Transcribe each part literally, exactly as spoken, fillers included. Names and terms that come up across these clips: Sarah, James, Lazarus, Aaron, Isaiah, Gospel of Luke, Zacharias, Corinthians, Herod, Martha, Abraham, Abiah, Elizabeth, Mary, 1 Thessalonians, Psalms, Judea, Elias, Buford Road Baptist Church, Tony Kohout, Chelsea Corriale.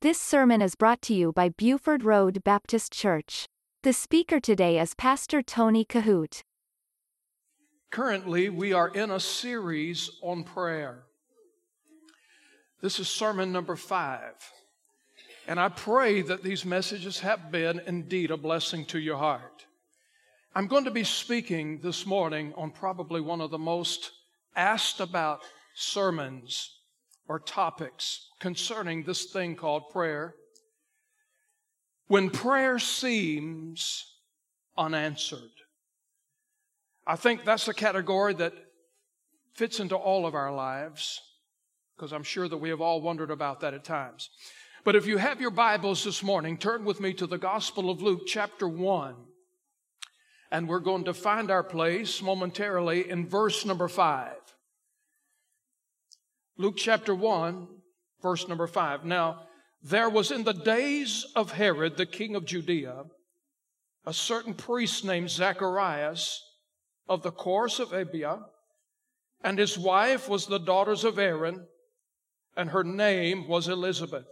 This sermon is brought to you by Buford Road Baptist Church. The speaker today is Pastor Tony Kohout. Currently, we are in a series on prayer. This is sermon number five. And I pray that these messages have been indeed a blessing to your heart. I'm going to be speaking this morning on probably one of the most asked about sermons or topics concerning this thing called prayer. When prayer seems unanswered. I think that's a category that fits into all of our lives, because I'm sure that we have all wondered about that at times. But if you have your Bibles this morning, turn with me to the Gospel of Luke chapter one. And we're going to find our place momentarily in verse number five. Luke chapter one, verse number five. Now, there was in the days of Herod, the king of Judea, a certain priest named Zacharias of the course of Abiah, and his wife was the daughters of Aaron, and her name was Elizabeth.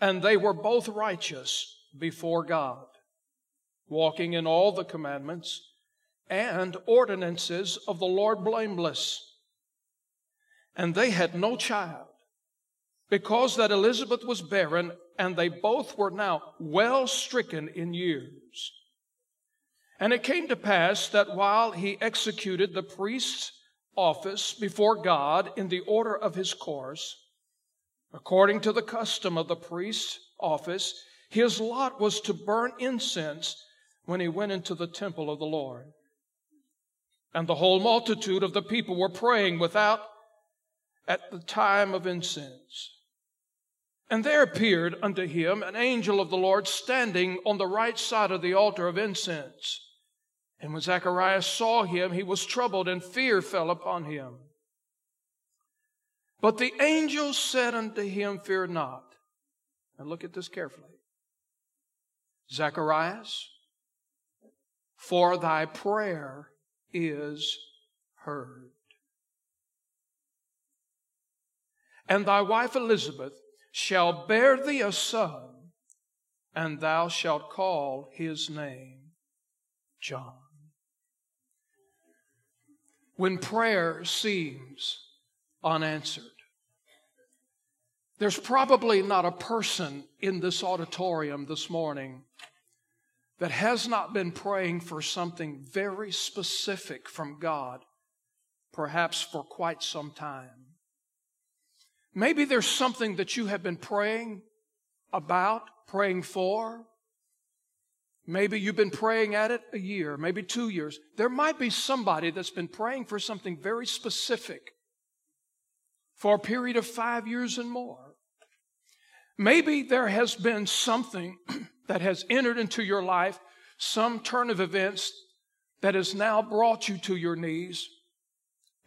And they were both righteous before God, walking in all the commandments and ordinances of the Lord blameless. And they had no child, because that Elizabeth was barren, and they both were now well stricken in years. And it came to pass that while he executed the priest's office before God in the order of his course, according to the custom of the priest's office, his lot was to burn incense when he went into the temple of the Lord. And the whole multitude of the people were praying without at the time of incense. And there appeared unto him an angel of the Lord standing on the right side of the altar of incense. And when Zacharias saw him, he was troubled, and fear fell upon him. But the angel said unto him, fear not. And look at this carefully. Zacharias, for thy prayer is heard. And thy wife Elizabeth shall bear thee a son, and thou shalt call his name John. When prayer seems unanswered, there's probably not a person in this auditorium this morning that has not been praying for something very specific from God, perhaps for quite some time. Maybe there's something that you have been praying about, praying for. Maybe you've been praying at it a year, maybe two years. There might be somebody that's been praying for something very specific for a period of five years and more. Maybe there has been something that has entered into your life, some turn of events that has now brought you to your knees.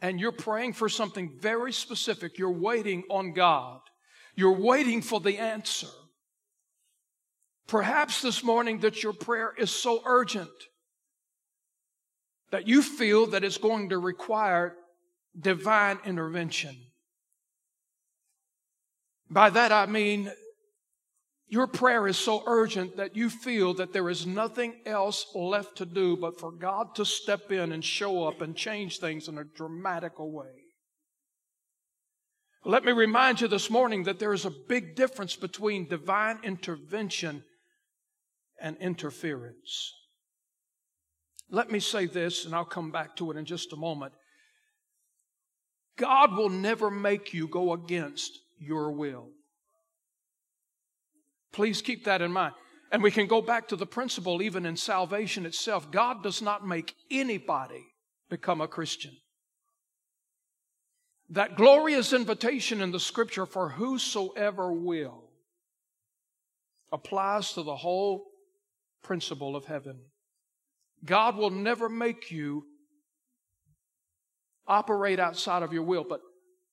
And you're praying for something very specific. You're waiting on God. You're waiting for the answer. Perhaps this morning that your prayer is so urgent that you feel that it's going to require divine intervention. By that I mean your prayer is so urgent that you feel that there is nothing else left to do but for God to step in and show up and change things in a dramatical way. Let me remind you this morning that there is a big difference between divine intervention and interference. Let me say this, and I'll come back to it in just a moment. God will never make you go against your will. Please keep that in mind. And we can go back to the principle even in salvation itself. God does not make anybody become a Christian. That glorious invitation in the Scripture for whosoever will applies to the whole principle of heaven. God will never make you operate outside of your will. But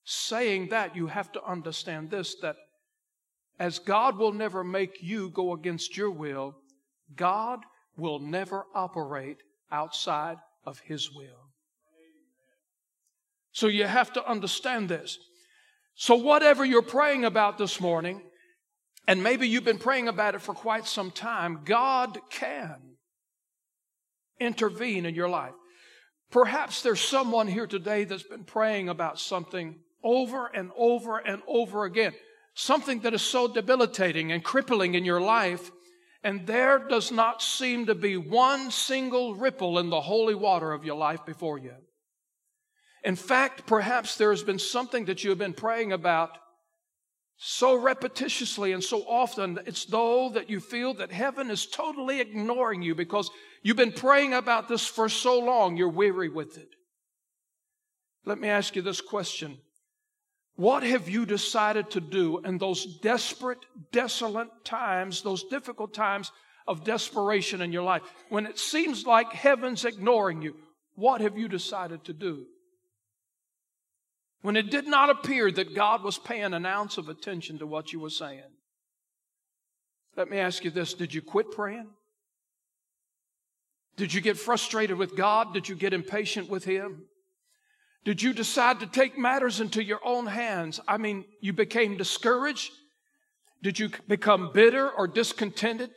saying that, you have to understand this, that as God will never make you go against your will, God will never operate outside of His will. So you have to understand this. So whatever you're praying about this morning, And maybe you've been praying about it for quite some time. God can intervene in your life. Perhaps there's someone here today that's been praying about something over and over and over again, something that is so debilitating and crippling in your life, and there does not seem to be one single ripple in the holy water of your life before you. In fact, perhaps there has been something that you have been praying about so repetitiously and so often, it's though that you feel that heaven is totally ignoring you because you've been praying about this for so long, you're weary with it. Let me ask you this question. What have you decided to do in those desperate, desolate times, those difficult times of desperation in your life? When it seems like heaven's ignoring you, what have you decided to do? When it did not appear that God was paying an ounce of attention to what you were saying. Let me ask you this. Did you quit praying? Did you get frustrated with God? Did you get impatient with Him? Did you decide to take matters into your own hands? I mean, you became discouraged? Did you become bitter or discontented?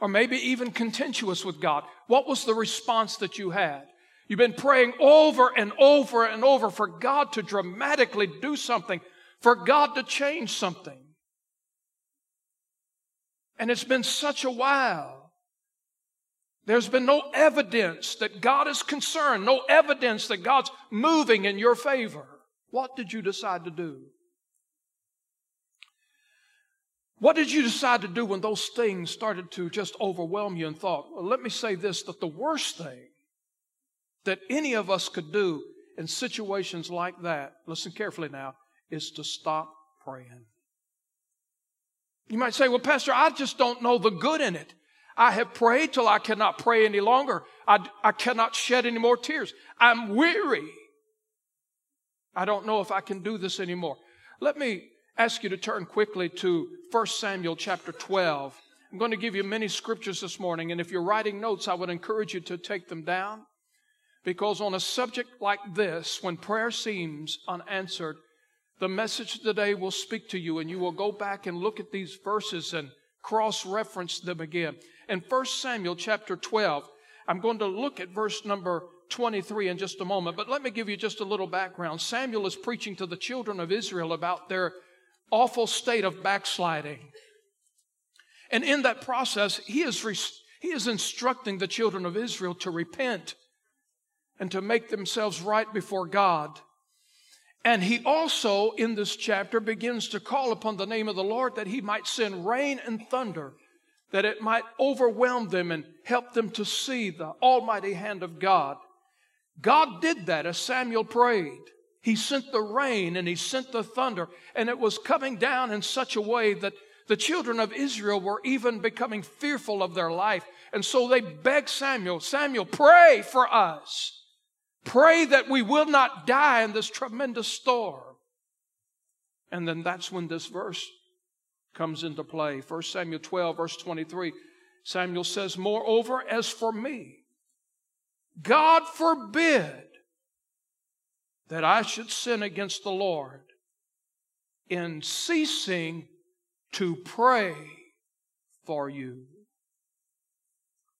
Or maybe even contentious with God? What was the response that you had? You've been praying over and over and over for God to dramatically do something, for God to change something. And it's been such a while. There's been no evidence that God is concerned, no evidence that God's moving in your favor. What did you decide to do? What did you decide to do when those things started to just overwhelm you in thought? Well, let me say this, that the worst thing that any of us could do in situations like that, listen carefully now, is to stop praying. You might say, well, Pastor, I just don't know the good in it. I have prayed till I cannot pray any longer. I, I cannot shed any more tears. I'm weary. I don't know if I can do this anymore. Let me ask you to turn quickly to First Samuel chapter twelve. I'm going to give you many scriptures this morning, and if you're writing notes, I would encourage you to take them down. Because on a subject like this, when prayer seems unanswered, the message today will speak to you and you will go back and look at these verses and cross-reference them again. In First Samuel chapter twelve, I'm going to look at verse number twenty-three in just a moment, but let me give you just a little background. Samuel is preaching to the children of Israel about their awful state of backsliding. And in that process, he is, he is instructing the children of Israel to repent and to make themselves right before God. And he also, in this chapter, begins to call upon the name of the Lord that He might send rain and thunder, that it might overwhelm them and help them to see the almighty hand of God. God did that as Samuel prayed. He sent the rain and He sent the thunder, and it was coming down in such a way that the children of Israel were even becoming fearful of their life. And so they begged Samuel, Samuel, pray for us. Pray that we will not die in this tremendous storm. And then that's when this verse comes into play. First Samuel twelve, verse twenty-three. Samuel says, moreover, as for me, God forbid that I should sin against the Lord in ceasing to pray for you.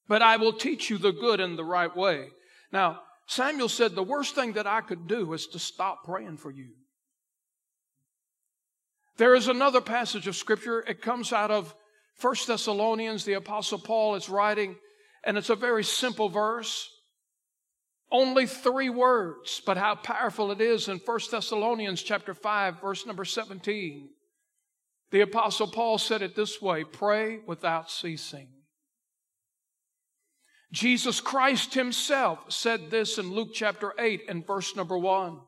But I will teach you the good and the right way. Now, Samuel said the worst thing that I could do is to stop praying for you. There is another passage of Scripture. It comes out of First Thessalonians. The Apostle Paul is writing, and it's a very simple verse. Only three words, but how powerful it is in First Thessalonians chapter five, verse number seventeen. The Apostle Paul said it this way, pray without ceasing. Jesus Christ Himself said this in Luke chapter eight and verse number one.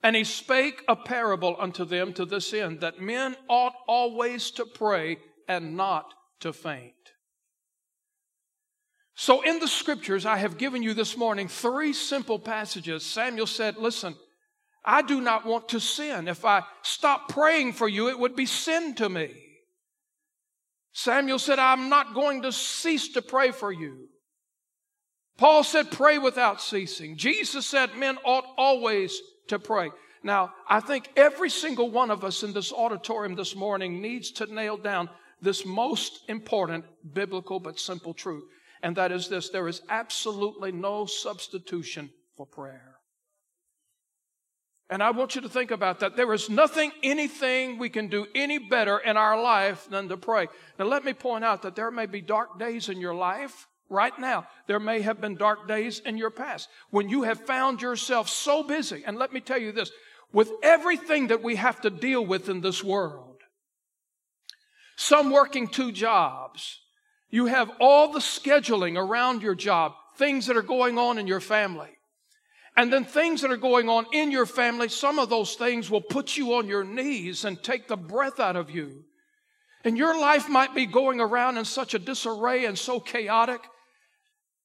And He spake a parable unto them to this end, that men ought always to pray and not to faint. So in the Scriptures, I have given you this morning three simple passages. Samuel said, listen, I do not want to sin. If I stop praying for you, it would be sin to me. Samuel said, I'm not going to cease to pray for you. Paul said, pray without ceasing. Jesus said, men ought always to pray. Now, I think every single one of us in this auditorium this morning needs to nail down this most important biblical but simple truth, and that is this: there is absolutely no substitution for prayer. And I want you to think about that. There is nothing, anything we can do any better in our life than to pray. Now, let me point out that there may be dark days in your life right now. There may have been dark days in your past when you have found yourself so busy. And let me tell you this, with everything that we have to deal with in this world, some working two jobs, you have all the scheduling around your job, things that are going on in your family. And then things that are going on in your family, some of those things will put you on your knees and take the breath out of you. And your life might be going around in such a disarray and so chaotic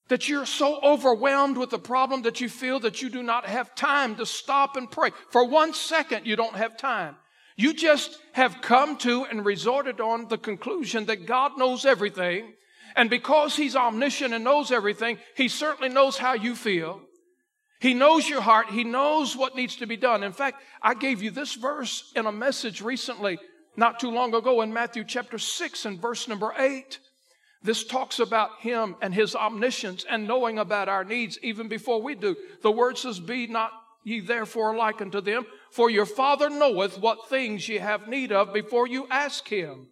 that you're so overwhelmed with the problem that you feel that you do not have time to stop and pray. For one second, you don't have time. You just have come to and resorted on the conclusion that God knows everything. And because He's omniscient and knows everything, He certainly knows how you feel. He knows your heart. He knows what needs to be done. In fact, I gave you this verse in a message recently, not too long ago, in Matthew chapter six and verse number eight. This talks about Him and His omniscience and knowing about our needs even before we do. The word says, "Be not ye therefore like unto them, for your Father knoweth what things ye have need of before you ask Him."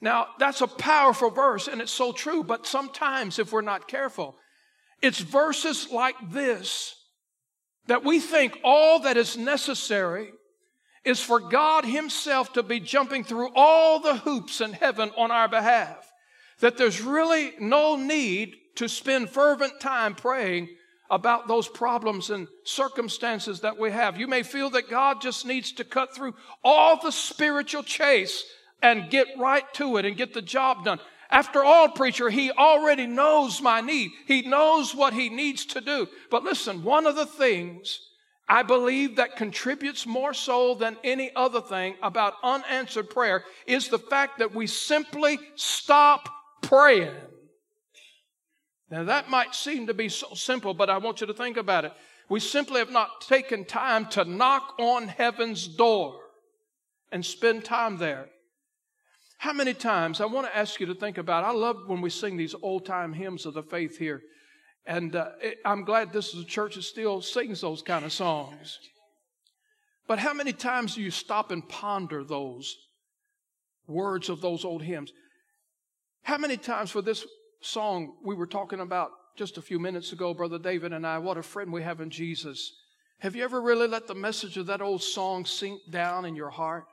Now, that's a powerful verse, and it's so true, but sometimes if we're not careful, it's verses like this that we think all that is necessary is for God Himself to be jumping through all the hoops in heaven on our behalf, that there's really no need to spend fervent time praying about those problems and circumstances that we have. You may feel that God just needs to cut through all the spiritual chase and get right to it and get the job done. After all, preacher, He already knows my need. He knows what He needs to do. But listen, one of the things I believe that contributes more so than any other thing about unanswered prayer is the fact that we simply stop praying. Now, that might seem to be so simple, but I want you to think about it. We simply have not taken time to knock on heaven's door and spend time there. How many times, I want to ask you to think about, I love when we sing these old-time hymns of the faith here. And uh, it, I'm glad this is a church that still sings those kind of songs. But how many times do you stop and ponder those words of those old hymns? How many times for this song we were talking about just a few minutes ago, Brother David and I, what a friend we have in Jesus. Have you ever really let the message of that old song sink down in your heart?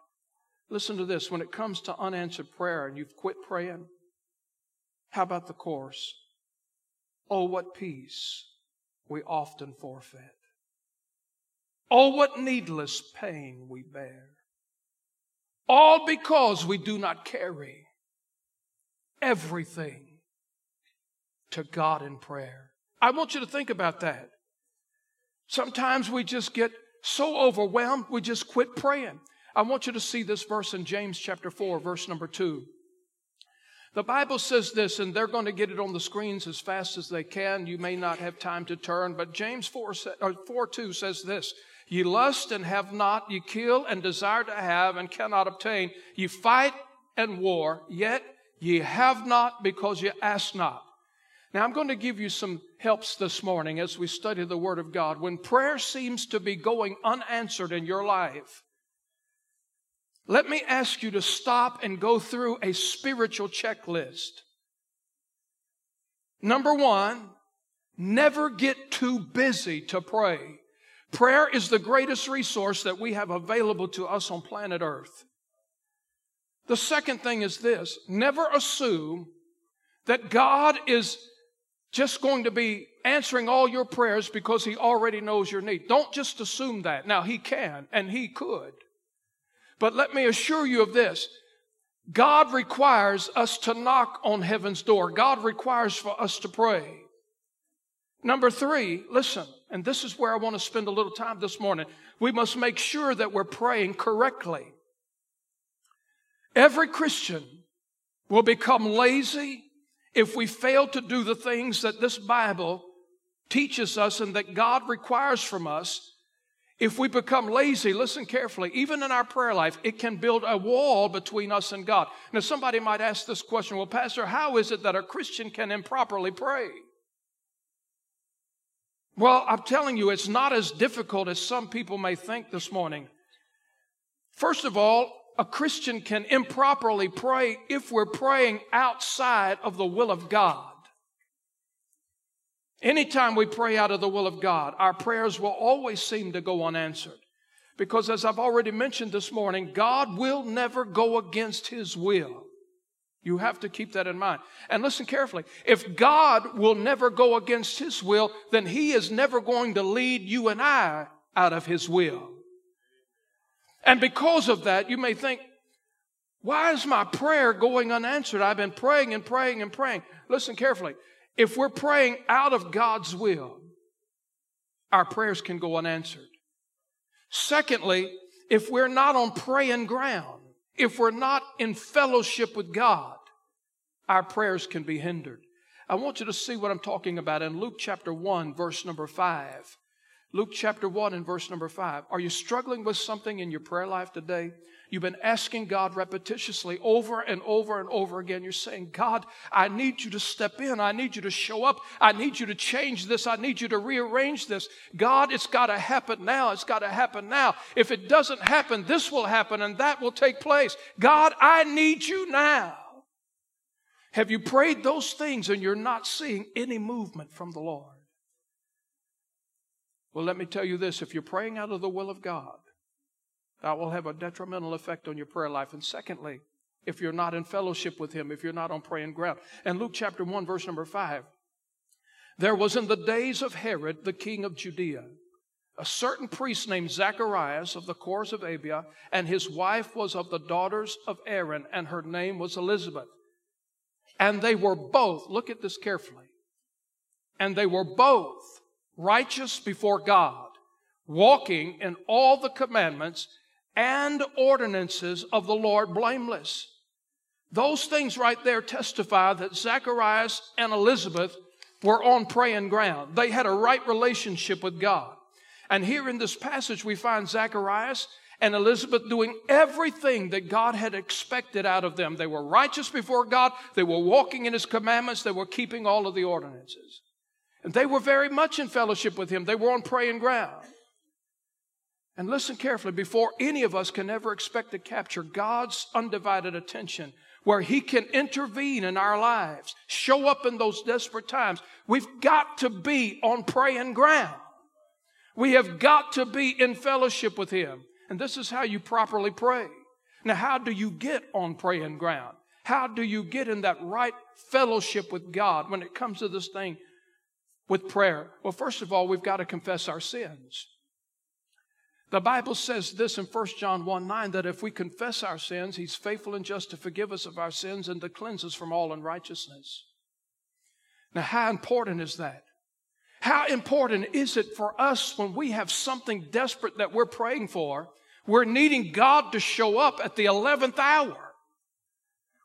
Listen to this. When it comes to unanswered prayer and you've quit praying, how about the chorus? Oh, what peace we often forfeit. Oh, what needless pain we bear. All because we do not carry everything to God in prayer. I want you to think about that. Sometimes we just get so overwhelmed, we just quit praying. I want you to see this verse in James chapter four, verse number two. The Bible says this, and they're going to get it on the screens as fast as they can. You may not have time to turn, but James four, or four two says this: "Ye lust and have not, ye kill and desire to have and cannot obtain. Ye fight and war, yet ye have not because ye ask not." Now, I'm going to give you some helps this morning as we study the Word of God. When prayer seems to be going unanswered in your life, let me ask you to stop and go through a spiritual checklist. Number one, never get too busy to pray. Prayer is the greatest resource that we have available to us on planet Earth. The second thing is this: never assume that God is just going to be answering all your prayers because He already knows your need. Don't just assume that. Now, He can and He could. But let me assure you of this. God requires us to knock on heaven's door. God requires for us to pray. Number three, listen, and this is where I want to spend a little time this morning. We must make sure that we're praying correctly. Every Christian will become lazy if we fail to do the things that this Bible teaches us and that God requires from us If we become lazy, listen carefully, even in our prayer life, it can build a wall between us and God. Now, somebody might ask this question, well, Pastor, how is it that a Christian can improperly pray? Well, I'm telling you, it's not as difficult as some people may think this morning. First of all, a Christian can improperly pray if we're praying outside of the will of God. Anytime we pray out of the will of God, our prayers will always seem to go unanswered. Because as I've already mentioned this morning, God will never go against His will. You have to keep that in mind. And listen carefully. If God will never go against His will, then He is never going to lead you and I out of His will. And because of that, you may think, why is my prayer going unanswered? I've been praying and praying and praying. Listen carefully. If we're praying out of God's will, our prayers can go unanswered. Secondly, if we're not on praying ground, if we're not in fellowship with God, our prayers can be hindered. I want you to see what I'm talking about in Luke chapter one, verse number five. Luke chapter one and verse number five. Are you struggling with something in your prayer life today? You've been asking God repetitiously over and over and over again. You're saying, God, I need you to step in. I need you to show up. I need you to change this. I need you to rearrange this. God, it's got to happen now. It's got to happen now. If it doesn't happen, this will happen and that will take place. God, I need you now. Have you prayed those things and you're not seeing any movement from the Lord? Well, let me tell you this. If you're praying out of the will of God, that will have a detrimental effect on your prayer life. And secondly, if you're not in fellowship with Him, if you're not on praying ground. And Luke chapter one, verse number five, there was in the days of Herod, the king of Judea, a certain priest named Zacharias of the course of Abiah, and his wife was of the daughters of Aaron, and her name was Elizabeth. And they were both, look at this carefully, and they were both righteous before God, walking in all the commandments and ordinances of the Lord blameless. Those things right there testify that Zacharias and Elizabeth were on praying ground. They had a right relationship with God. And here in this passage we find Zacharias and Elizabeth doing everything that God had expected out of them. They were righteous before God. They were walking in His commandments. They were keeping all of the ordinances. And they were very much in fellowship with Him. They were on praying ground. And listen carefully, before any of us can ever expect to capture God's undivided attention, where He can intervene in our lives, show up in those desperate times, we've got to be on praying ground. We have got to be in fellowship with Him. And this is how you properly pray. Now, how do you get on praying ground? How do you get in that right fellowship with God when it comes to this thing with prayer? Well, first of all, we've got to confess our sins. The Bible says this in First John one nine, that if we confess our sins, He's faithful and just to forgive us of our sins and to cleanse us from all unrighteousness. Now, how important is that? How important is it for us when we have something desperate that we're praying for? We're needing God to show up at the eleventh hour.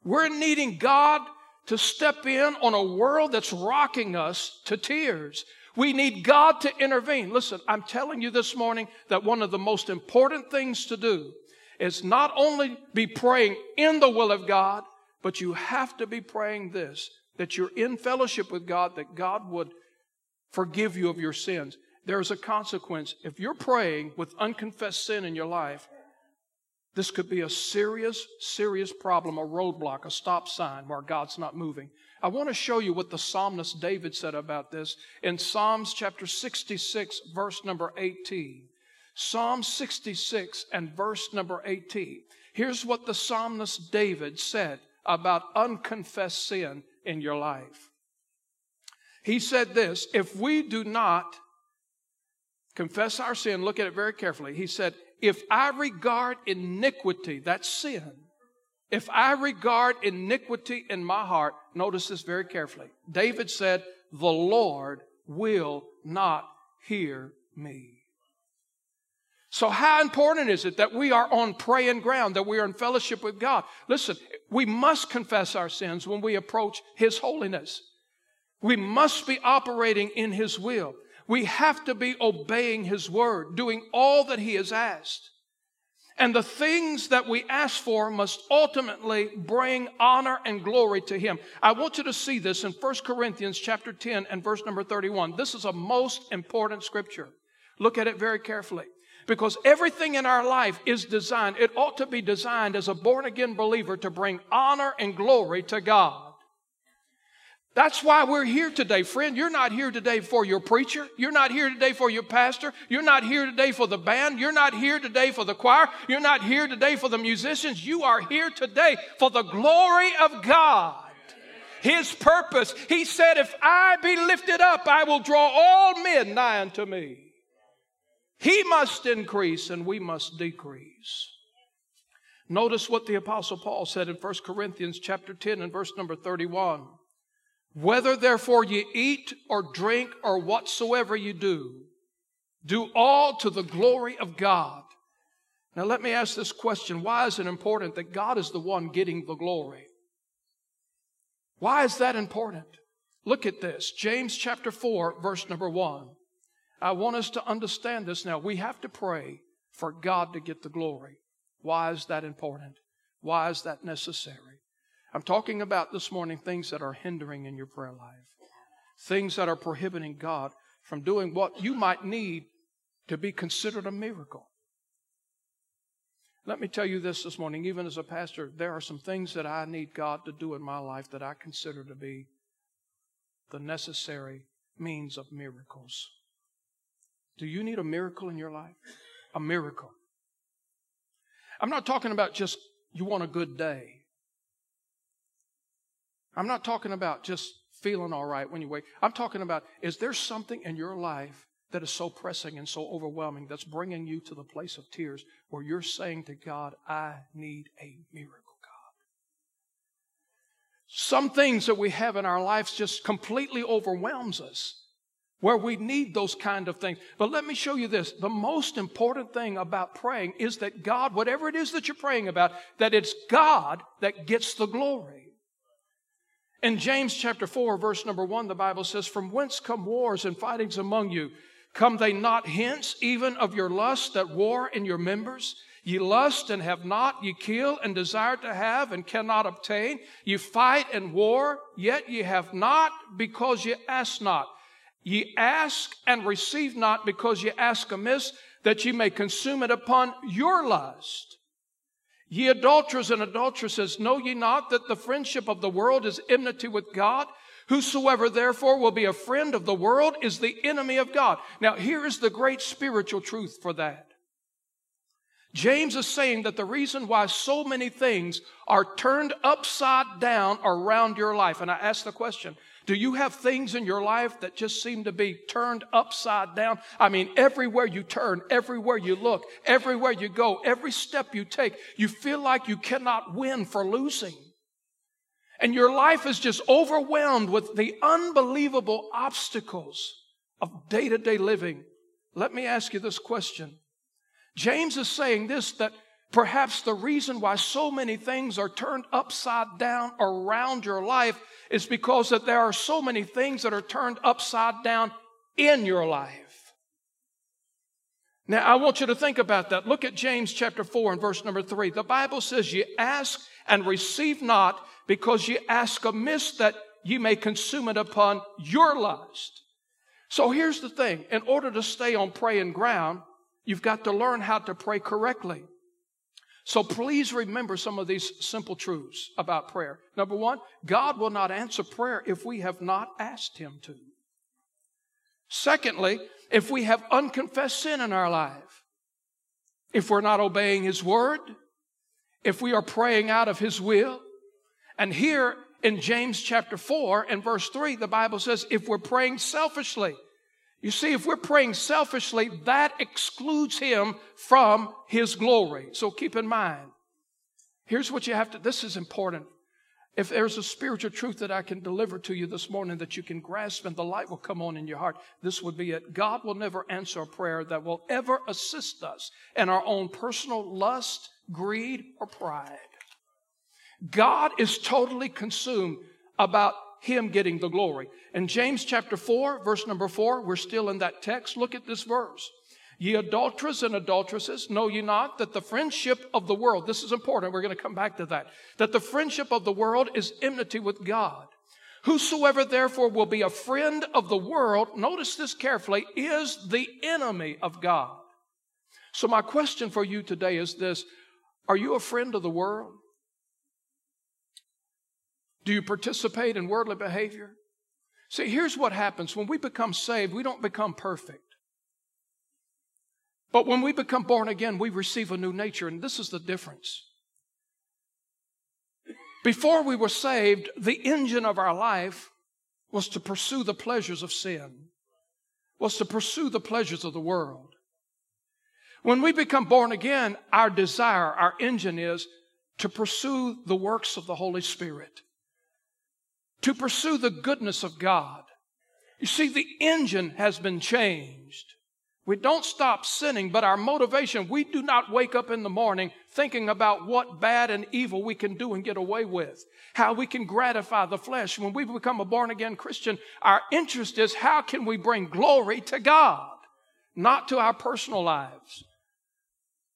We're needing God to step in on a world that's rocking us to tears. We need God to intervene. Listen, I'm telling you this morning that one of the most important things to do is not only be praying in the will of God, but you have to be praying this, that you're in fellowship with God, that God would forgive you of your sins. There is a consequence. If you're praying with unconfessed sin in your life, this could be a serious, serious problem, a roadblock, a stop sign where God's not moving. I want to show you what the psalmist David said about this in Psalms chapter sixty-six, verse number eighteen. Psalm sixty-six and verse number eighteen. Here's what the psalmist David said about unconfessed sin in your life. He said this, if we do not confess our sin, look at it very carefully. He said, if I regard iniquity, that's sin. If I regard iniquity in my heart, notice this very carefully. David said, the Lord will not hear me. So how important is it that we are on praying ground, that we are in fellowship with God? Listen, we must confess our sins when we approach His holiness. We must be operating in His will. We have to be obeying His word, doing all that He has asked. And the things that we ask for must ultimately bring honor and glory to Him. I want you to see this in First Corinthians chapter ten and verse number thirty-one. This is a most important scripture. Look at it very carefully. Because everything in our life is designed, it ought to be designed as a born-again believer to bring honor and glory to God. That's why we're here today, friend. You're not here today for your preacher. You're not here today for your pastor. You're not here today for the band. You're not here today for the choir. You're not here today for the musicians. You are here today for the glory of God. His purpose. He said, if I be lifted up, I will draw all men nigh unto me. He must increase and we must decrease. Notice what the Apostle Paul said in First Corinthians chapter ten and verse number thirty-one. Whether therefore ye eat or drink or whatsoever you do, do all to the glory of God. Now let me ask this question. Why is it important that God is the one getting the glory? Why is that important? Look at this. James chapter four, verse number one. I want us to understand this now. We have to pray for God to get the glory. Why is that important? Why is that necessary? I'm talking about this morning things that are hindering in your prayer life, things that are prohibiting God from doing what you might need to be considered a miracle. Let me tell you this this morning, even as a pastor, there are some things that I need God to do in my life that I consider to be the necessary means of miracles. Do you need a miracle in your life? A miracle. I'm not talking about just you want a good day. I'm not talking about just feeling all right when you wake. I'm talking about, is there something in your life that is so pressing and so overwhelming that's bringing you to the place of tears where you're saying to God, I need a miracle, God. Some things that we have in our lives just completely overwhelms us where we need those kind of things. But let me show you this. The most important thing about praying is that God, whatever it is that you're praying about, that it's God that gets the glory. In James chapter four, verse number one, the Bible says, from whence come wars and fightings among you? Come they not hence, even of your lust that war in your members? Ye lust and have not, ye kill and desire to have and cannot obtain. Ye fight and war, yet ye have not, because ye ask not. Ye ask and receive not, because ye ask amiss, that ye may consume it upon your lust. Ye adulterers and adulteresses, know ye not that the friendship of the world is enmity with God? Whosoever therefore will be a friend of the world is the enemy of God. Now here is the great spiritual truth for that. James is saying that the reason why so many things are turned upside down around your life, and I ask the question, do you have things in your life that just seem to be turned upside down? I mean, everywhere you turn, everywhere you look, everywhere you go, every step you take, you feel like you cannot win for losing. And your life is just overwhelmed with the unbelievable obstacles of day-to-day living. Let me ask you this question. James is saying this, that perhaps the reason why so many things are turned upside down around your life is because that there are so many things that are turned upside down in your life. Now, I want you to think about that. Look at James chapter four and verse number three. The Bible says, ye ask and receive not, because ye ask amiss, that ye may consume it upon your lust. So here's the thing. In order to stay on praying ground, you've got to learn how to pray correctly. So please remember some of these simple truths about prayer. Number one, God will not answer prayer if we have not asked Him to. Secondly, if we have unconfessed sin in our life, if we're not obeying His word, if we are praying out of His will. And here in James chapter four and verse three, the Bible says, if we're praying selfishly. You see, if we're praying selfishly, that excludes Him from His glory. So keep in mind, here's what you have to, this is important. If there's a spiritual truth that I can deliver to you this morning that you can grasp and the light will come on in your heart, this would be it. God will never answer a prayer that will ever assist us in our own personal lust, greed, or pride. God is totally consumed about him getting the glory. And James chapter four, verse number four, we're still in that text. Look at this verse. Ye adulterers and adulteresses, know ye not that the friendship of the world, this is important, we're going to come back to that, that the friendship of the world is enmity with God. Whosoever therefore will be a friend of the world, notice this carefully, is the enemy of God. So my question for you today is this: are you a friend of the world? Do you participate in worldly behavior? See, here's what happens. When we become saved, we don't become perfect. But when we become born again, we receive a new nature, and this is the difference. Before we were saved, the engine of our life was to pursue the pleasures of sin, was to pursue the pleasures of the world. When we become born again, our desire, our engine is to pursue the works of the Holy Spirit, to pursue the goodness of God. You see, the engine has been changed. We don't stop sinning, but our motivation, we do not wake up in the morning thinking about what bad and evil we can do and get away with, how we can gratify the flesh. When we become a born-again Christian, our interest is how can we bring glory to God, not to our personal lives.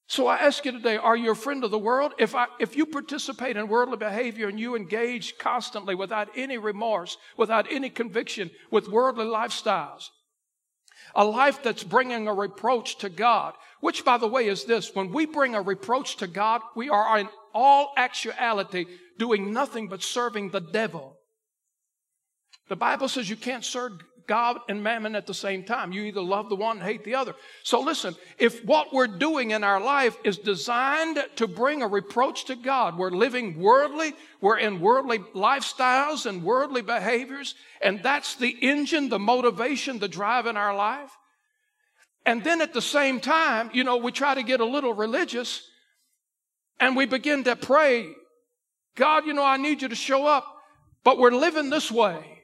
So I ask you today, are you a friend of the world? If, I, if you participate in worldly behavior and you engage constantly without any remorse, without any conviction, with worldly lifestyles, a life that's bringing a reproach to God, which, by the way, is this: when we bring a reproach to God, we are in all actuality doing nothing but serving the devil. The Bible says you can't serve God and mammon at the same time. You either love the one and hate the other. So listen, if what we're doing in our life is designed to bring a reproach to God, we're living worldly, we're in worldly lifestyles and worldly behaviors, and that's the engine, the motivation, the drive in our life. And then at the same time, you know, we try to get a little religious, and we begin to pray, God, you know, I need you to show up, but we're living this way.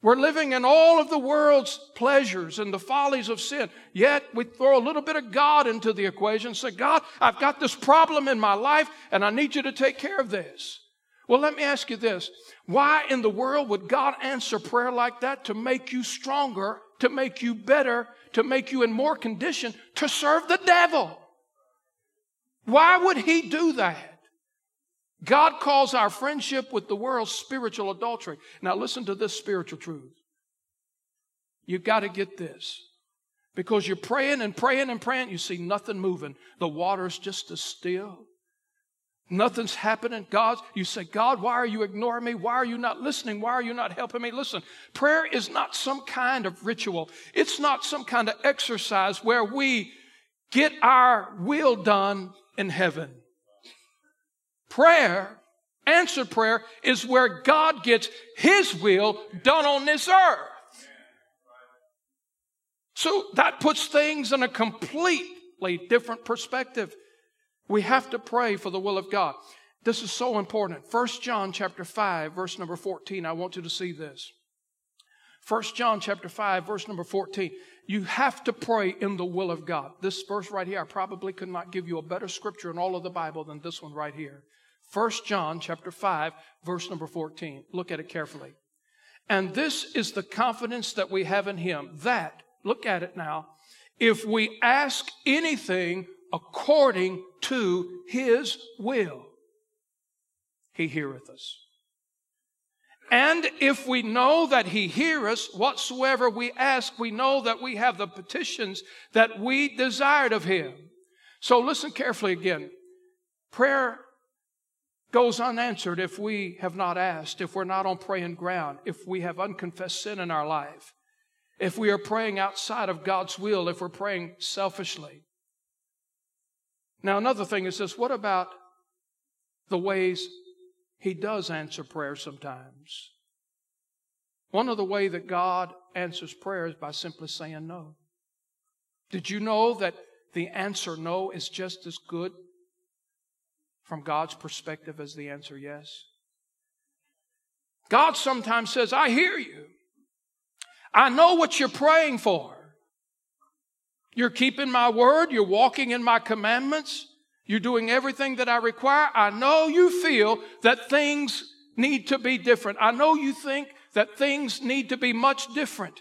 We're living in all of the world's pleasures and the follies of sin. Yet we throw a little bit of God into the equation and say, God, I've got this problem in my life and I need you to take care of this. Well, let me ask you this. Why in the world would God answer prayer like that? To make you stronger, to make you better, to make you in more condition to serve the devil. Why would he do that? God calls our friendship with the world spiritual adultery. Now listen to this spiritual truth. You've got to get this. Because you're praying and praying and praying, you see nothing moving. The water's just as still. Nothing's happening. God, you say, God, why are you ignoring me? Why are you not listening? Why are you not helping me? Listen, prayer is not some kind of ritual. It's not some kind of exercise where we get our will done in heaven. Prayer, answered prayer, is where God gets His will done on this earth. So that puts things in a completely different perspective. We have to pray for the will of God. This is so important. First John chapter five, verse number fourteen. I want you to see this. First John chapter five, verse number fourteen. You have to pray in the will of God. This verse right here, I probably could not give you a better scripture in all of the Bible than this one right here. First John chapter five, verse number fourteen. Look at it carefully. And this is the confidence that we have in Him, that, look at it now, if we ask anything according to His will, He heareth us. And if we know that He heareth us, whatsoever we ask, we know that we have the petitions that we desired of Him. So listen carefully again. Prayer goes unanswered if we have not asked, if we're not on praying ground, if we have unconfessed sin in our life, if we are praying outside of God's will, if we're praying selfishly. Now, another thing is this. What about the ways He does answer prayer sometimes? One of the ways that God answers prayer is by simply saying no. Did you know that the answer no is just as good from God's perspective as the answer yes? God sometimes says, I hear you. I know what you're praying for. You're keeping my word. You're walking in my commandments. You're doing everything that I require. I know you feel that things need to be different. I know you think that things need to be much different.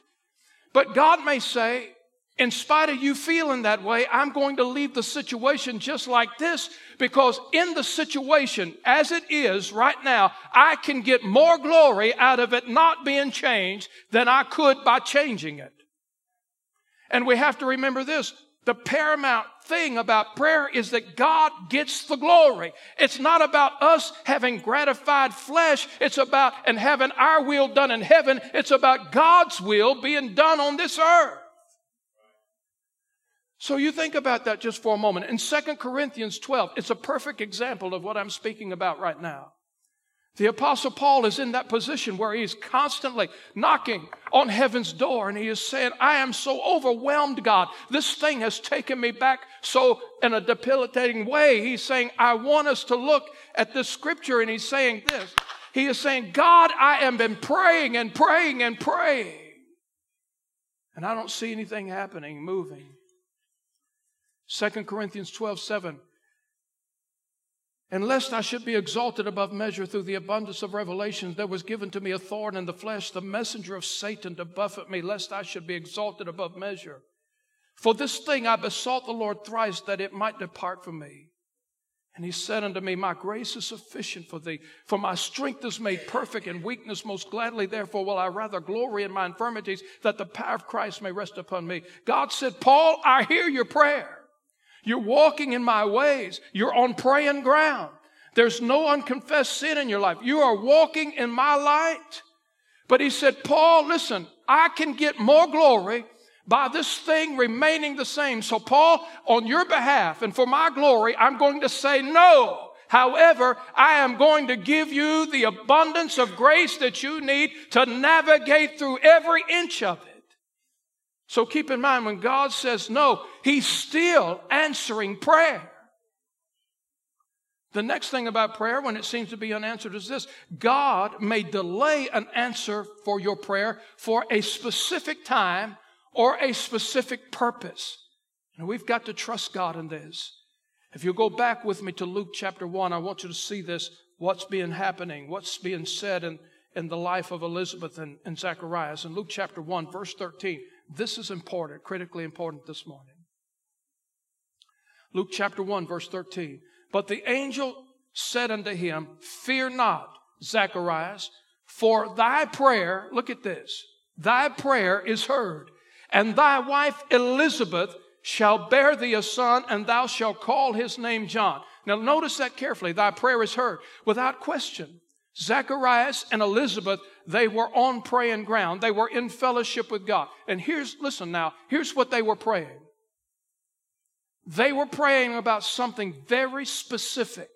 But God may say, in spite of you feeling that way, I'm going to leave the situation just like this, because in the situation as it is right now, I can get more glory out of it not being changed than I could by changing it. And we have to remember this. The paramount thing about prayer is that God gets the glory. It's not about us having gratified flesh. It's about and having our will done in heaven. It's about God's will being done on this earth. So you think about that just for a moment. In Second Corinthians twelve, it's a perfect example of what I'm speaking about right now. The Apostle Paul is in that position where he is constantly knocking on heaven's door, and he is saying, I am so overwhelmed, God. This thing has taken me back so in a debilitating way. He's saying, I want us to look at this scripture, and he's saying this. He is saying, God, I have been praying and praying and praying, and I don't see anything happening, moving. Second Corinthians twelve, seven. And lest I should be exalted above measure through the abundance of revelations, there was given to me a thorn in the flesh, the messenger of Satan to buffet me, lest I should be exalted above measure. For this thing I besought the Lord thrice, that it might depart from me. And he said unto me, my grace is sufficient for thee, for my strength is made perfect in weakness. Most gladly, therefore, will I rather glory in my infirmities, that the power of Christ may rest upon me. God said, Paul, I hear your prayer. You're walking in my ways. You're on praying ground. There's no unconfessed sin in your life. You are walking in my light. But he said, Paul, listen, I can get more glory by this thing remaining the same. So Paul, on your behalf and for my glory, I'm going to say no. However, I am going to give you the abundance of grace that you need to navigate through every inch of it. So keep in mind, when God says no, he's still answering prayer. The next thing about prayer, when it seems to be unanswered, is this. God may delay an answer for your prayer for a specific time or a specific purpose. And we've got to trust God in this. If you go back with me to Luke chapter one, I want you to see this, what's being happening, what's being said in, in the life of Elizabeth and, and Zacharias. In Luke chapter one, verse thirteen. This is important, critically important this morning. Luke chapter one, verse thirteen. But the angel said unto him, fear not, Zacharias, for thy prayer, look at this, thy prayer is heard, and thy wife Elizabeth shall bear thee a son, and thou shalt call his name John. Now notice that carefully, thy prayer is heard. Without question, Zacharias and Elizabeth, they were on praying ground. They were in fellowship with God. And here's, listen now, here's what they were praying. They were praying about something very specific.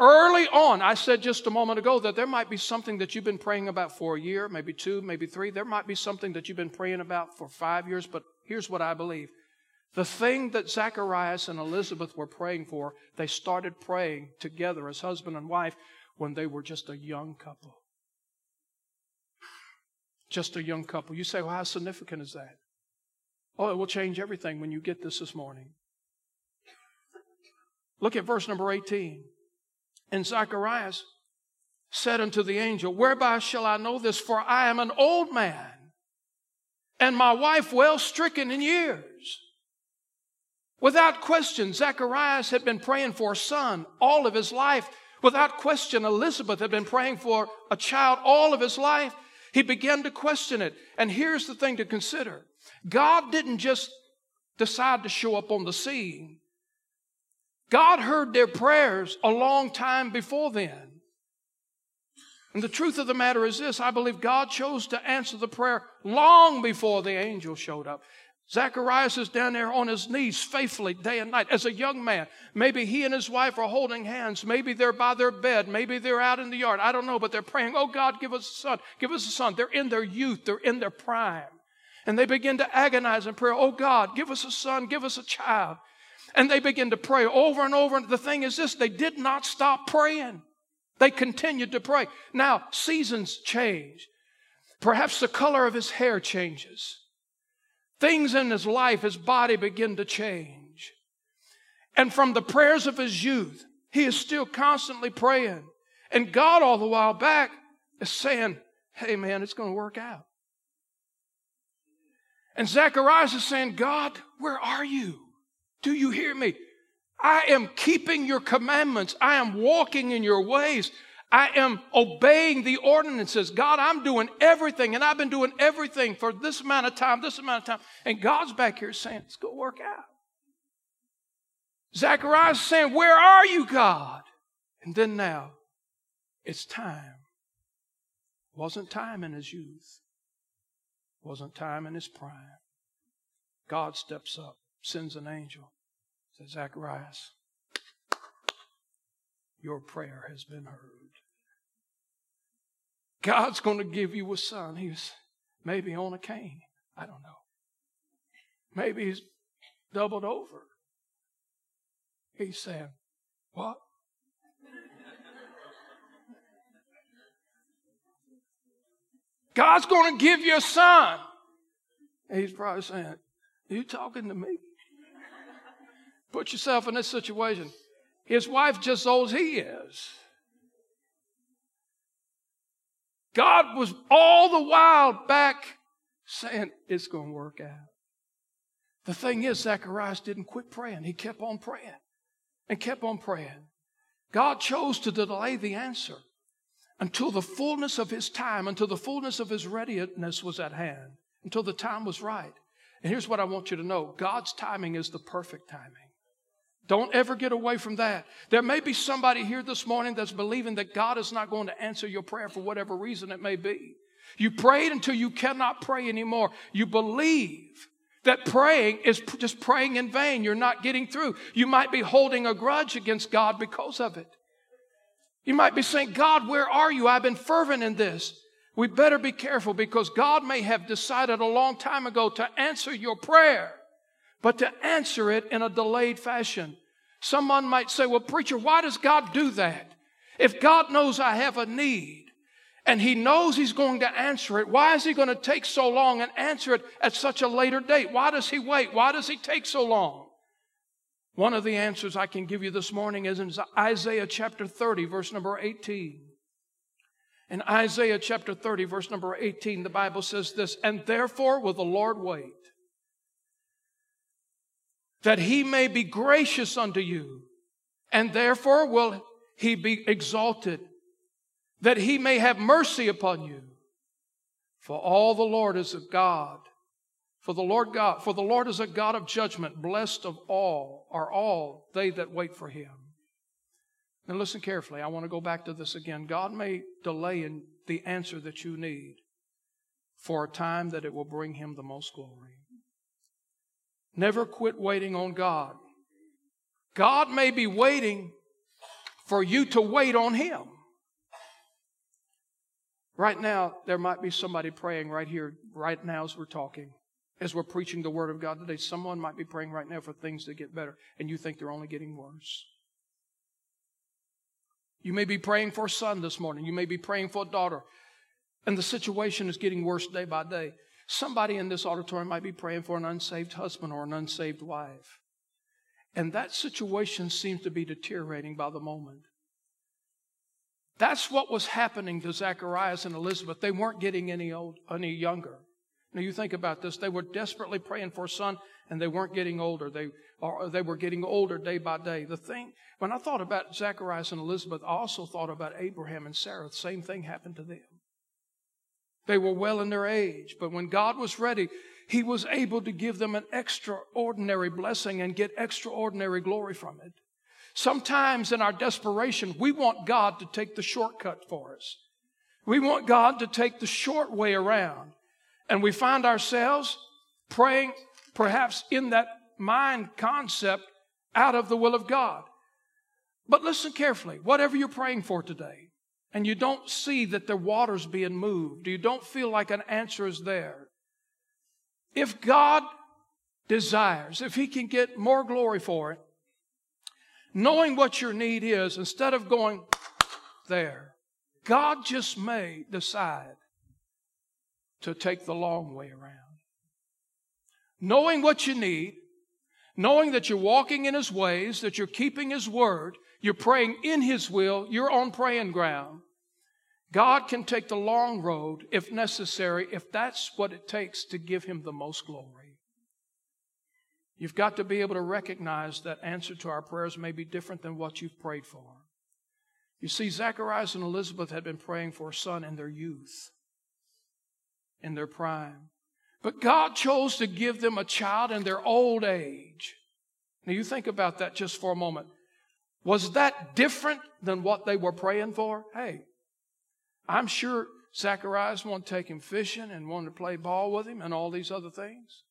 Early on, I said just a moment ago that there might be something that you've been praying about for a year, maybe two, maybe three. There might be something that you've been praying about for five years, but here's what I believe. The thing that Zacharias and Elizabeth were praying for, they started praying together as husband and wife when they were just a young couple. Just a young couple. You say, well, how significant is that? Oh, it will change everything when you get this this morning. Look at verse number eighteen. And Zacharias said unto the angel, whereby shall I know this? For I am an old man, and my wife well stricken in years. Without question, Zacharias had been praying for a son all of his life. Without question, Elizabeth had been praying for a child all of his life. He began to question it. And here's the thing to consider. God didn't just decide to show up on the scene. God heard their prayers a long time before then. And the truth of the matter is this. I believe God chose to answer the prayer long before the angel showed up. Zacharias is down there on his knees faithfully day and night as a young man. Maybe he and his wife are holding hands. Maybe they're by their bed. Maybe they're out in the yard. I don't know, but they're praying, oh God, give us a son. Give us a son. They're in their youth. They're in their prime. And they begin to agonize in prayer. Oh God, give us a son. Give us a child. And they begin to pray over and over. And the thing is this, they did not stop praying. They continued to pray. Now, seasons change. Perhaps the color of his hair changes. Things in his life, his body begin to change. And from the prayers of his youth, he is still constantly praying. And God all the while back is saying, hey man, it's going to work out. And Zacharias is saying, God, where are you? Do you hear me? I am keeping your commandments. I am walking in your ways. I am obeying the ordinances. God, I'm doing everything, and I've been doing everything for this amount of time, this amount of time. And God's back here saying, it's going to work out. Zacharias is saying, where are you, God? And then now, it's time. Wasn't time in his youth. Wasn't time in his prime. God steps up, sends an angel, says, Zacharias, your prayer has been heard. God's going to give you a son. He's maybe on a cane. I don't know. Maybe he's doubled over. He's saying, what? God's going to give you a son. And he's probably saying, are you talking to me? Put yourself in this situation. His wife just old as he is. God was all the while back saying, it's going to work out. The thing is, Zacharias didn't quit praying. He kept on praying and kept on praying. God chose to delay the answer until the fullness of his time, until the fullness of his readiness was at hand, until the time was right. And here's what I want you to know. God's timing is the perfect timing. Don't ever get away from that. There may be somebody here this morning that's believing that God is not going to answer your prayer for whatever reason it may be. You prayed until you cannot pray anymore. You believe that praying is just praying in vain. You're not getting through. You might be holding a grudge against God because of it. You might be saying, God, where are you? I've been fervent in this. We better be careful because God may have decided a long time ago to answer your prayer, but to answer it in a delayed fashion. Someone might say, well, preacher, why does God do that? If God knows I have a need and he knows he's going to answer it, why is he going to take so long and answer it at such a later date? Why does he wait? Why does he take so long? One of the answers I can give you this morning is in Isaiah chapter thirty, verse number eighteen. In Isaiah chapter thirty, verse number eighteen, the Bible says this, and therefore will the Lord wait, that he may be gracious unto you, and therefore will he be exalted, that he may have mercy upon you. For all the Lord is a God. For the Lord God, for the Lord is a God of judgment, blessed of all are all they that wait for him. Now listen carefully. I want to go back to this again. God may delay in the answer that you need for a time that it will bring him the most glory. Never quit waiting on God. God may be waiting for you to wait on him. Right now, there might be somebody praying right here, right now as we're talking. As we're preaching the Word of God today, someone might be praying right now for things to get better, and you think they're only getting worse. You may be praying for a son this morning. You may be praying for a daughter, and the situation is getting worse day by day. Somebody in this auditorium might be praying for an unsaved husband or an unsaved wife, and that situation seems to be deteriorating by the moment. That's what was happening to Zacharias and Elizabeth. They weren't getting any old, any younger. Now, you think about this. They were desperately praying for a son, and they weren't getting older. They, or they were getting older day by day. The thing, when I thought about Zacharias and Elizabeth, I also thought about Abraham and Sarah. The same thing happened to them. They were well in their age, but when God was ready, he was able to give them an extraordinary blessing and get extraordinary glory from it. Sometimes in our desperation, we want God to take the shortcut for us. We want God to take the short way around. And we find ourselves praying, perhaps in that mind concept, out of the will of God. But listen carefully. Whatever you're praying for today, and you don't see that the water's being moved, you don't feel like an answer is there, if God desires, if he can get more glory for it, knowing what your need is, instead of going there, God just may decide to take the long way around. Knowing what you need, knowing that you're walking in His ways, that you're keeping His word, you're praying in His will, you're on praying ground. God can take the long road if necessary, if that's what it takes to give Him the most glory. You've got to be able to recognize that answer to our prayers may be different than what you've prayed for. You see, Zacharias and Elizabeth had been praying for a son in their youth, in their prime. But God chose to give them a child in their old age. Now you think about that just for a moment. Was that different than what they were praying for? Hey, I'm sure Zacharias wanted to take him fishing and wanted to play ball with him and all these other things.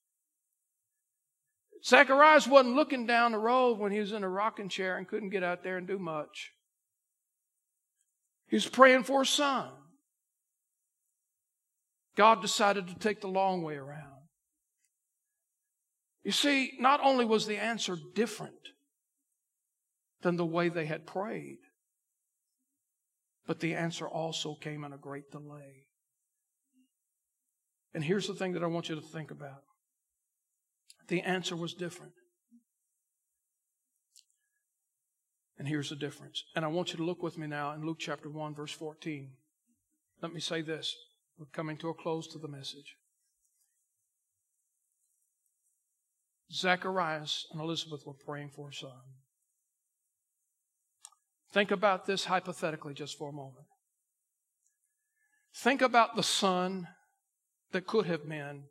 Zacharias wasn't looking down the road when he was in a rocking chair and couldn't get out there and do much. He was praying for a son. God decided to take the long way around. You see, not only was the answer different than the way they had prayed, but the answer also came in a great delay. And here's the thing that I want you to think about. The answer was different. And here's the difference. And I want you to look with me now in Luke chapter one, verse fourteen. Let me say this. We're coming to a close to the message. Zacharias and Elizabeth were praying for a son. Think about this hypothetically just for a moment. Think about the son that could have been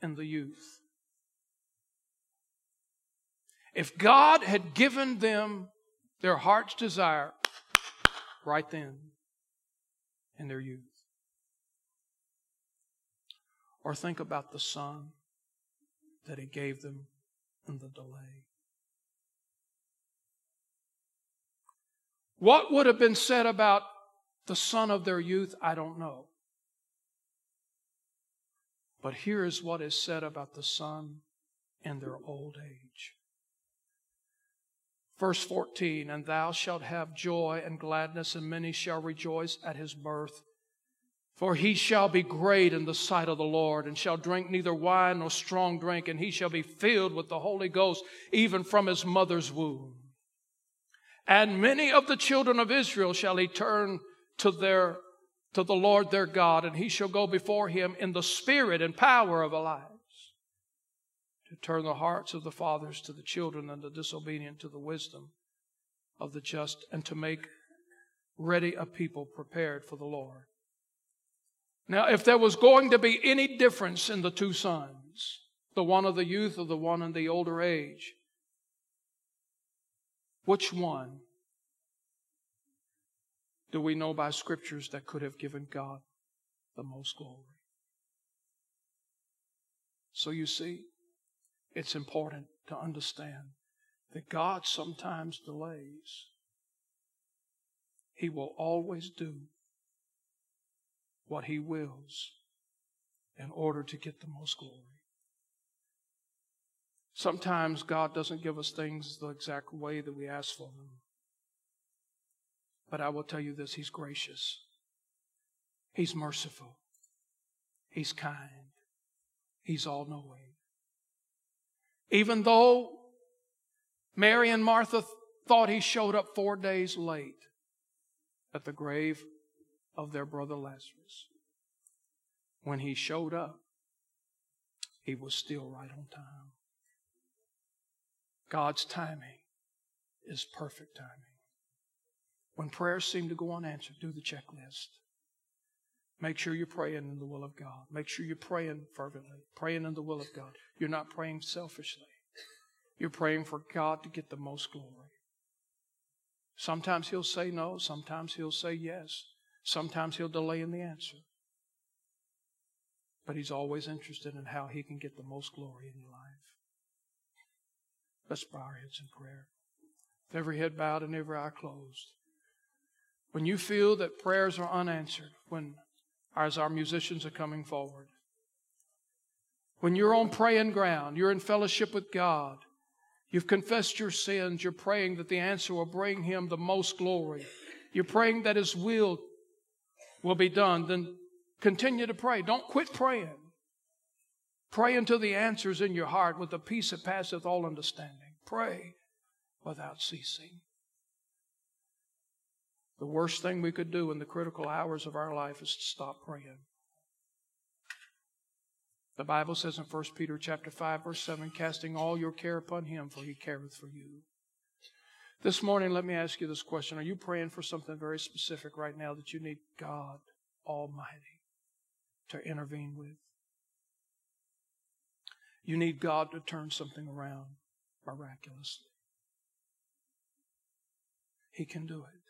in the youth. If God had given them their heart's desire right then, in their youth. Or think about the son that He gave them in the delay. What would have been said about the son of their youth, I don't know. But here is what is said about the son in their old age. Verse fourteen, and thou shalt have joy and gladness, and many shall rejoice at his birth. For he shall be great in the sight of the Lord, and shall drink neither wine nor strong drink, and he shall be filled with the Holy Ghost, even from his mother's womb. And many of the children of Israel shall he turn to their, to the Lord their God, and he shall go before him in the spirit and power of Elias, to turn the hearts of the fathers to the children and the disobedient to the wisdom of the just, and to make ready a people prepared for the Lord. Now, if there was going to be any difference in the two sons, the one of the youth or the one in the older age, which one do we know by scriptures that could have given God the most glory? So you see, it's important to understand that God sometimes delays. He will always do what He wills in order to get the most glory. Sometimes God doesn't give us things the exact way that we ask for them. But I will tell you this, He's gracious. He's merciful. He's kind. He's all-knowing. Even though Mary and Martha thought He showed up four days late at the grave of their brother Lazarus, when He showed up, He was still right on time. God's timing is perfect timing. When prayers seem to go unanswered, do the checklist. Make sure you're praying in the will of God. Make sure you're praying fervently, praying in the will of God. You're not praying selfishly. You're praying for God to get the most glory. Sometimes He'll say no. Sometimes He'll say yes. Sometimes He'll delay in the answer. But He's always interested in how He can get the most glory in your life. Let's bow our heads in prayer. With every head bowed and every eye closed. When you feel that prayers are unanswered, when as our musicians are coming forward. When you're on praying ground, you're in fellowship with God, you've confessed your sins, you're praying that the answer will bring Him the most glory. You're praying that His will will be done. Then continue to pray. Don't quit praying. Pray until the answer's in your heart with the peace that passeth all understanding. Pray without ceasing. The worst thing we could do in the critical hours of our life is to stop praying. The Bible says in First Peter chapter five, verse seven, casting all your care upon him, for he careth for you. This morning, let me ask you this question. Are you praying for something very specific right now that you need God Almighty to intervene with? You need God to turn something around miraculously. He can do it.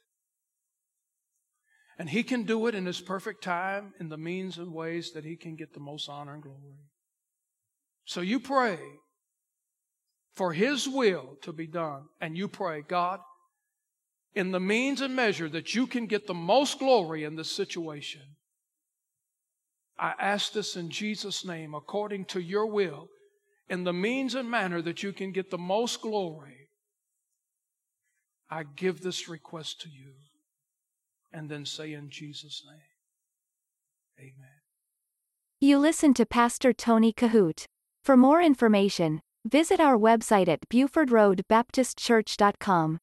And He can do it in His perfect time, in the means and ways that He can get the most honor and glory. So you pray for His will to be done, and you pray, God, in the means and measure that you can get the most glory in this situation, I ask this in Jesus' name, according to your will, in the means and manner that you can get the most glory, I give this request to you. And then say in Jesus' name, amen. You listen to Pastor Tony Kohout. For more information, visit our website at Buford Road Baptist Church dot com.